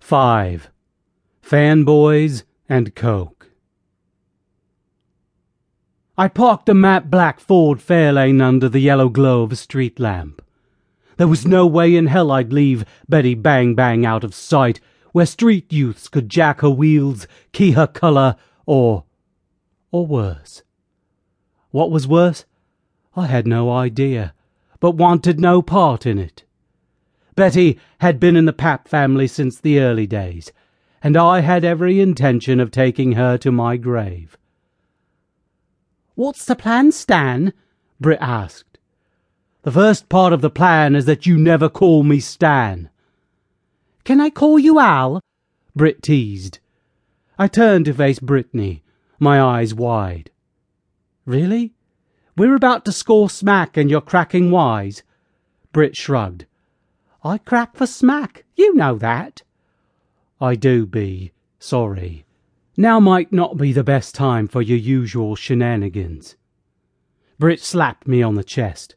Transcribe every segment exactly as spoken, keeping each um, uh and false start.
five. Fanboys and Coke. I parked a matte black Ford Fairlane under the yellow glow of a street lamp. There was no way in hell I'd leave Betty Bang Bang out of sight, where street youths could jack her wheels, key her colour, or... or worse. What was worse? I had no idea, but wanted no part in it. Betty had been in the Pap family since the early days, and I had every intention of taking her to my grave. "What's the plan, Stan?" Britt asked. "The first part of the plan is that you never call me Stan." "Can I call you Al?" Britt teased. I turned to face Brittany, my eyes wide. "Really? We're about to score smack and you're cracking wise." Britt shrugged. "I crack for smack, you know that." "I do be, sorry. Now might not be the best time for your usual shenanigans." Britt slapped me on the chest.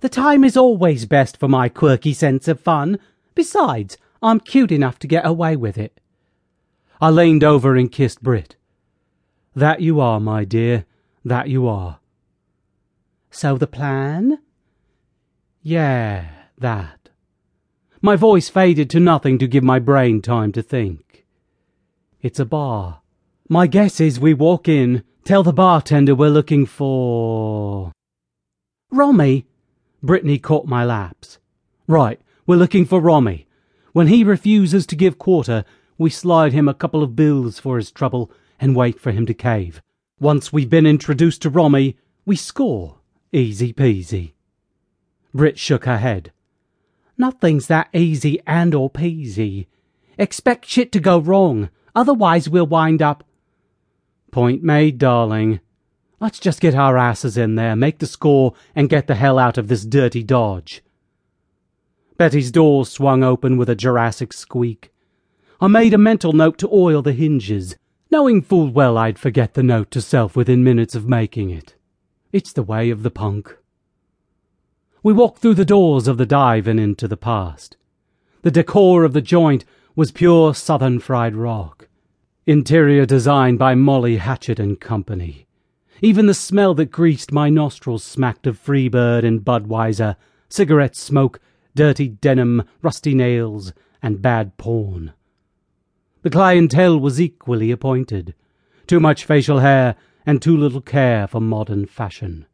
"The time is always best for my quirky sense of fun. Besides, I'm cute enough to get away with it." I leaned over and kissed Britt. "That you are, my dear, that you are." "So the plan?" "Yeah, that." My voice faded to nothing to give my brain time to think. "It's a bar. My guess is we walk in, tell the bartender we're looking for... Romy." Brittany caught my lapse. "Right, we're looking for Romy. When he refuses to give quarter, we slide him a couple of bills for his trouble and wait for him to cave. Once we've been introduced to Romy, we score. Easy peasy." Britt shook her head. "Nothing's that easy and or peasy. Expect shit to go wrong, otherwise we'll wind up..." "Point made, darling. Let's just get our asses in there, make the score, and get the hell out of this dirty Dodge." Betty's door swung open with a Jurassic squeak. I made a mental note to oil the hinges, knowing full well I'd forget the note to self within minutes of making it. It's the way of the punk. We walked through the doors of the dive and into the past. The decor of the joint was pure southern fried rock. Interior design by Molly Hatchet and Company. Even the smell that greased my nostrils smacked of Freebird and Budweiser, cigarette smoke, dirty denim, rusty nails, and bad porn. The clientele was equally appointed. Too much facial hair and too little care for modern fashion.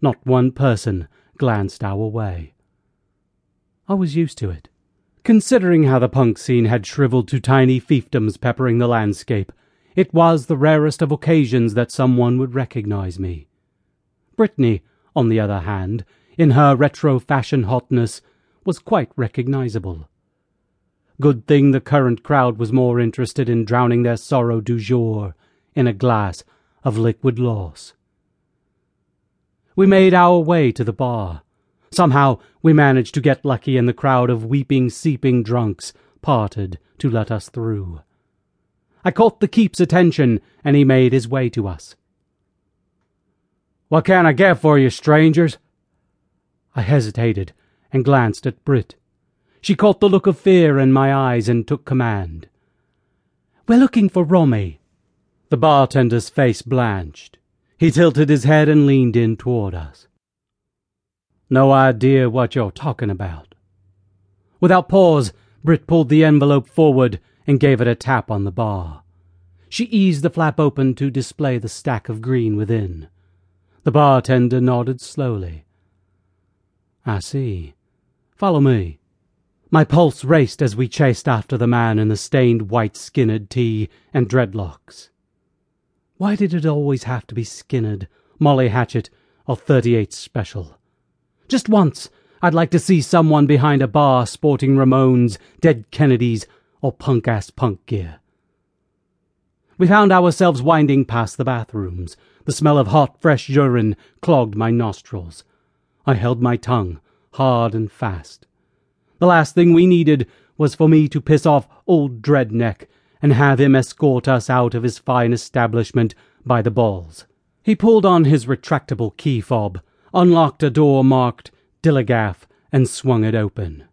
Not one person glanced our way. I was used to it, considering how the punk scene had shriveled to tiny fiefdoms peppering the landscape. It was the rarest of occasions that someone would recognize me. Brittany, on the other hand, in her retro fashion hotness, was quite recognizable. Good thing the current crowd was more interested in drowning their sorrow du jour in a glass of liquid loss. We made our way to the bar. Somehow we managed to get lucky and the crowd of weeping, seeping drunks parted to let us through. I caught the keep's attention and he made his way to us. "What can I get for you, strangers?" I hesitated and glanced at Britt. She caught the look of fear in my eyes and took command. "We're looking for Romy." The bartender's face blanched. He tilted his head and leaned in toward us. "No idea what you're talking about." Without pause, Britt pulled the envelope forward and gave it a tap on the bar. She eased the flap open to display the stack of green within. The bartender nodded slowly. "I see. Follow me." My pulse raced as we chased after the man in the stained white Skinnerd tee and dreadlocks. Why did it always have to be Skinnerd, Molly Hatchet, or thirty-eight Special? Just once, I'd like to see someone behind a bar sporting Ramones, Dead Kennedys, or Punk Ass Punk gear. We found ourselves winding past the bathrooms. The smell of hot, fresh urine clogged my nostrils. I held my tongue, hard and fast. The last thing we needed was for me to piss off old Dreadneck and have him escort us out of his fine establishment by the balls. He pulled on his retractable key fob, unlocked a door marked Diligaff, and swung it open.